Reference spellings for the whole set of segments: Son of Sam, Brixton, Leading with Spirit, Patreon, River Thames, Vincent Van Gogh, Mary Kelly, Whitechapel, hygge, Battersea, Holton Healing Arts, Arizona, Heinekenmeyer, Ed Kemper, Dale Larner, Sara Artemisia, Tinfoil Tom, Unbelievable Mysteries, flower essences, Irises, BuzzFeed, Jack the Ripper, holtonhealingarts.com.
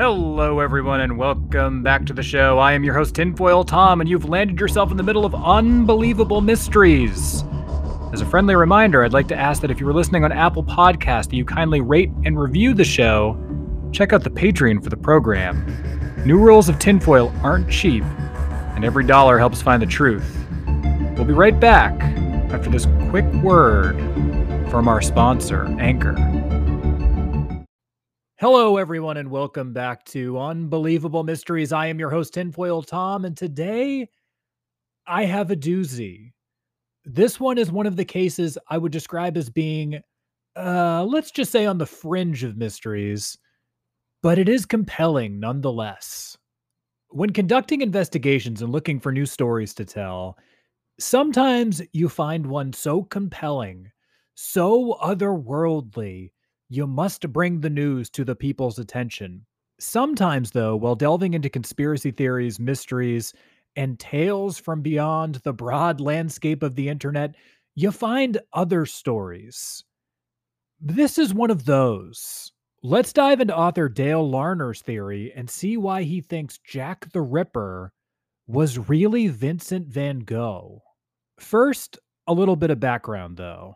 Hello everyone and welcome back to the show. I am your host Tinfoil Tom and you've landed yourself in the middle of Unbelievable Mysteries. As a friendly reminder, I'd like to ask that if you were listening on Apple Podcasts, that you kindly rate and review the show. Check out the Patreon for the program. New rules of tinfoil aren't cheap and every dollar helps find the truth. We'll be right back after this quick word from our sponsor, Anchor. Hello, everyone, and welcome back to Unbelievable Mysteries. I am your host, Tinfoil Tom, and today I have a doozy. This one is one of the cases I would describe as being, let's just say on the fringe of mysteries, but it is compelling nonetheless. When conducting investigations and looking for new stories to tell, sometimes you find one so compelling, so otherworldly, you must bring the news to the people's attention. Sometimes, though, while delving into conspiracy theories, mysteries, and tales from beyond the broad landscape of the internet, you find other stories. This is one of those. Let's dive into author Dale Larner's theory and see why he thinks Jack the Ripper was really Vincent Van Gogh. First, a little bit of background, though.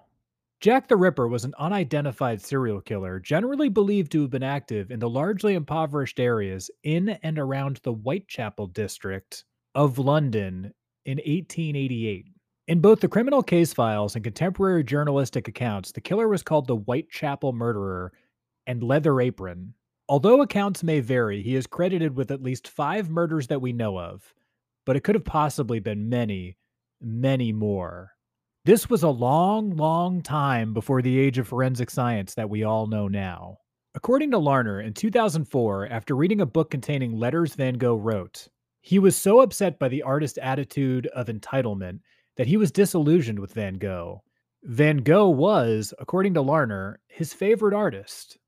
Jack the Ripper was an unidentified serial killer generally believed to have been active in the largely impoverished areas in and around the Whitechapel district of London in 1888. In both the criminal case files and contemporary journalistic accounts, the killer was called the Whitechapel Murderer and Leather Apron. Although accounts may vary, he is credited with at least 5 murders that we know of, but it could have possibly been many, many more. This was a long, long time before the age of forensic science that we all know now. According to Larner, in 2004, after reading a book containing letters Van Gogh wrote, he was so upset by the artist's attitude of entitlement that he was disillusioned with Van Gogh. Van Gogh was, according to Larner, his favorite artist.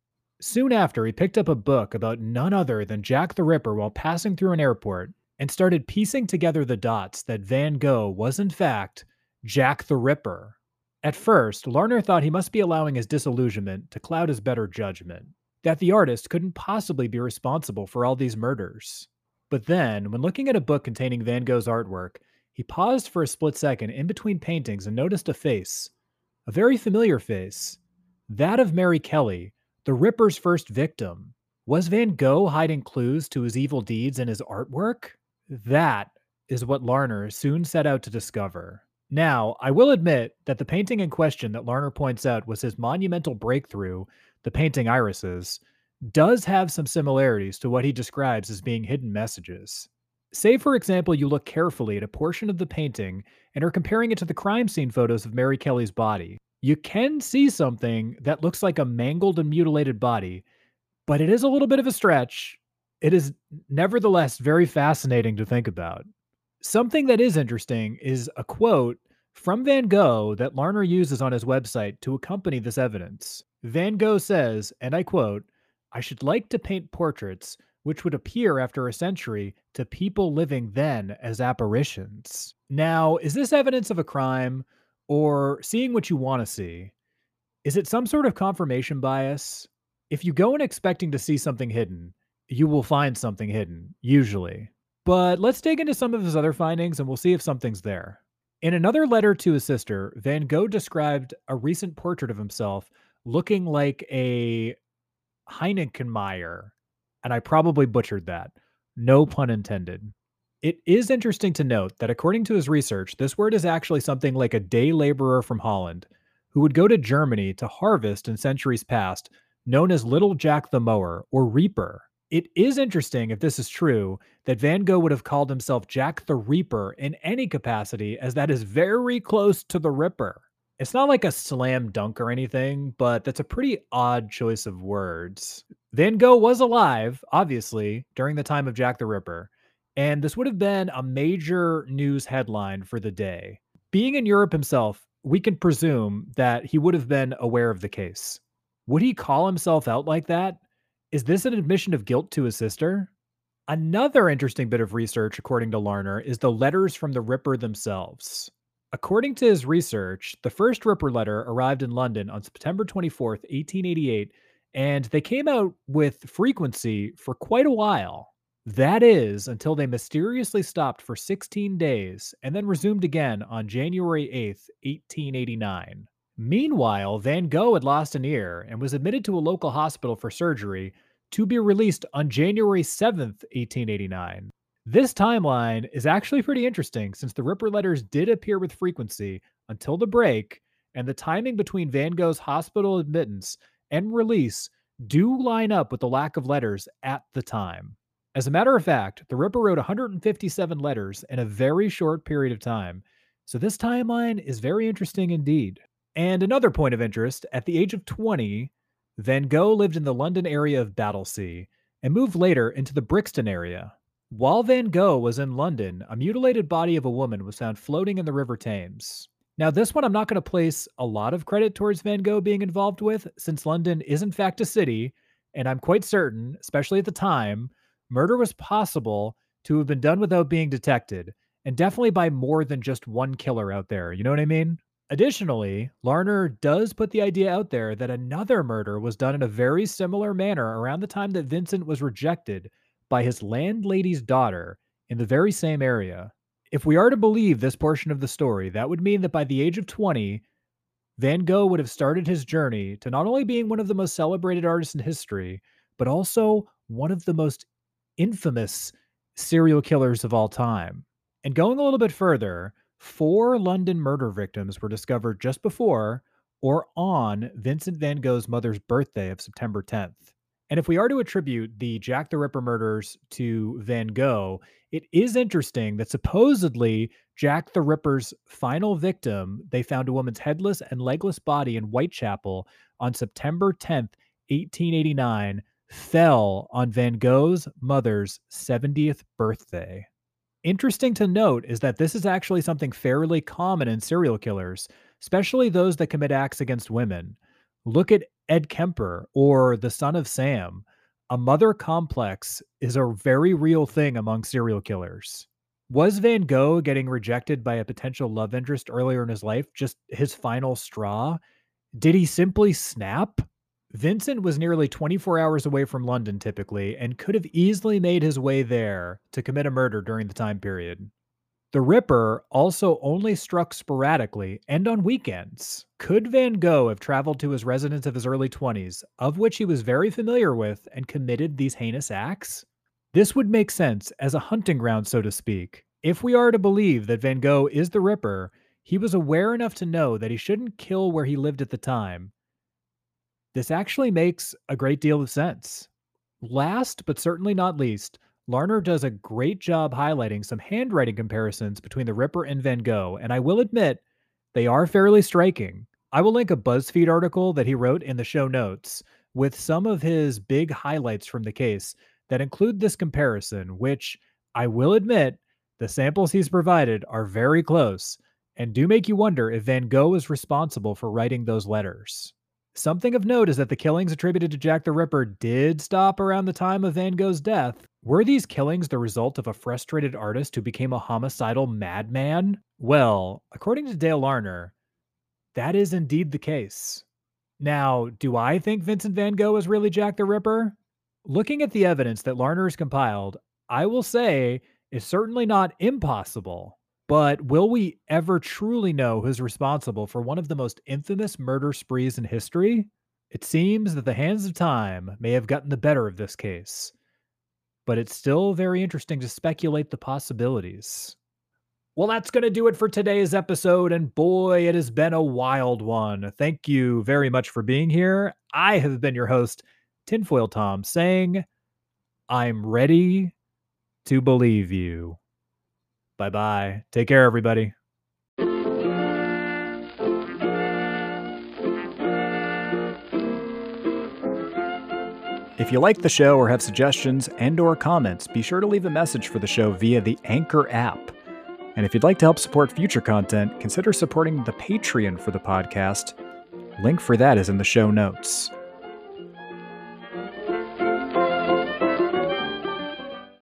Soon after, he picked up a book about none other than Jack the Ripper while passing through an airport and started piecing together the dots that Van Gogh was, in fact, Jack the Ripper. At first, Larner thought he must be allowing his disillusionment to cloud his better judgment, that the artist couldn't possibly be responsible for all these murders. But then, when looking at a book containing Van Gogh's artwork, he paused for a split second in between paintings and noticed a face, a very familiar face, that of Mary Kelly, the Ripper's first victim. Was Van Gogh hiding clues to his evil deeds in his artwork? That is what Larner soon set out to discover. Now, I will admit that the painting in question that Larner points out was his monumental breakthrough, the painting Irises, does have some similarities to what he describes as being hidden messages. Say, for example, you look carefully at a portion of the painting and are comparing it to the crime scene photos of Mary Kelly's body. You can see something that looks like a mangled and mutilated body, but it is a little bit of a stretch. It is nevertheless very fascinating to think about. Something that is interesting is a quote from Van Gogh that Larner uses on his website to accompany this evidence. Van Gogh says, and I quote, "I should like to paint portraits which would appear after a century to people living then as apparitions." Now, is this evidence of a crime or seeing what you want to see? Is it some sort of confirmation bias? If you go in expecting to see something hidden, you will find something hidden, usually. But let's dig into some of his other findings and we'll see if something's there. In another letter to his sister, Van Gogh described a recent portrait of himself looking like a Heinekenmeyer, and I probably butchered that. No pun intended. It is interesting to note that according to his research, this word is actually something like a day laborer from Holland who would go to Germany to harvest in centuries past, known as Little Jack the Mower or Reaper. It is interesting, if this is true, that Van Gogh would have called himself Jack the Reaper in any capacity, as that is very close to the Ripper. It's not like a slam dunk or anything, but that's a pretty odd choice of words. Van Gogh was alive, obviously, during the time of Jack the Ripper, and this would have been a major news headline for the day. Being in Europe himself, we can presume that he would have been aware of the case. Would he call himself out like that? Is this an admission of guilt to his sister? Another interesting bit of research, according to Larner, is the letters from the Ripper themselves. According to his research, the first Ripper letter arrived in London on September 24th, 1888, And they came out with frequency for quite a while. That is, until they mysteriously stopped for 16 days and then resumed again on January 8th, 1889. Meanwhile, Van Gogh had lost an ear and was admitted to a local hospital for surgery, to be released on January 7th, 1889. This timeline is actually pretty interesting, since the Ripper letters did appear with frequency until the break, and the timing between Van Gogh's hospital admittance and release do line up with the lack of letters at the time. As a matter of fact, the Ripper wrote 157 letters in a very short period of time, so this timeline is very interesting indeed. And another point of interest, at the age of 20, Van Gogh lived in the London area of Battersea and moved later into the Brixton area. While Van Gogh was in London, a mutilated body of a woman was found floating in the River Thames. Now, this one I'm not going to place a lot of credit towards Van Gogh being involved with, since London is in fact a city, and I'm quite certain, especially at the time, murder was possible to have been done without being detected, and definitely by more than just one killer out there, you know what I mean? Additionally, Larner does put the idea out there that another murder was done in a very similar manner around the time that Vincent was rejected by his landlady's daughter in the very same area. If we are to believe this portion of the story, that would mean that by the age of 20, Van Gogh would have started his journey to not only being one of the most celebrated artists in history, but also one of the most infamous serial killers of all time. And going a little bit further, 4 London murder victims were discovered just before or on Vincent Van Gogh's mother's birthday of September 10th. And if we are to attribute the Jack the Ripper murders to Van Gogh, it is interesting that supposedly Jack the Ripper's final victim, they found a woman's headless and legless body in Whitechapel on September 10th, 1889, fell on Van Gogh's mother's 70th birthday. Interesting to note is that this is actually something fairly common in serial killers, especially those that commit acts against women. Look at Ed Kemper or the Son of Sam. A mother complex is a very real thing among serial killers. Was Van Gogh getting rejected by a potential love interest earlier in his life just his final straw? Did he simply snap? Vincent was nearly 24 hours away from London typically, and could have easily made his way there to commit a murder during the time period. The Ripper also only struck sporadically and on weekends. Could Van Gogh have traveled to his residence of his early 20s, of which he was very familiar with, and committed these heinous acts? This would make sense as a hunting ground, so to speak. If we are to believe that Van Gogh is the Ripper, he was aware enough to know that he shouldn't kill where he lived at the time. This actually makes a great deal of sense. Last, but certainly not least, Larner does a great job highlighting some handwriting comparisons between the Ripper and Van Gogh, and I will admit, they are fairly striking. I will link a BuzzFeed article that he wrote in the show notes with some of his big highlights from the case that include this comparison, which I will admit, the samples he's provided are very close and do make you wonder if Van Gogh is responsible for writing those letters. Something of note is that the killings attributed to Jack the Ripper did stop around the time of Van Gogh's death. Were these killings the result of a frustrated artist who became a homicidal madman? Well, according to Dale Larner, that is indeed the case. Now, do I think Vincent Van Gogh is really Jack the Ripper? Looking at the evidence that Larner has compiled, I will say it's certainly not impossible. But will we ever truly know who's responsible for one of the most infamous murder sprees in history? It seems that the hands of time may have gotten the better of this case, but it's still very interesting to speculate the possibilities. Well, that's going to do it for today's episode, and boy, it has been a wild one. Thank you very much for being here. I have been your host, Tinfoil Tom, saying, I'm ready to believe you. Bye-bye. Take care, everybody. If you like the show or have suggestions and or comments, be sure to leave a message for the show via the Anchor app. And if you'd like to help support future content, consider supporting the Patreon for the podcast. Link for that is in the show notes.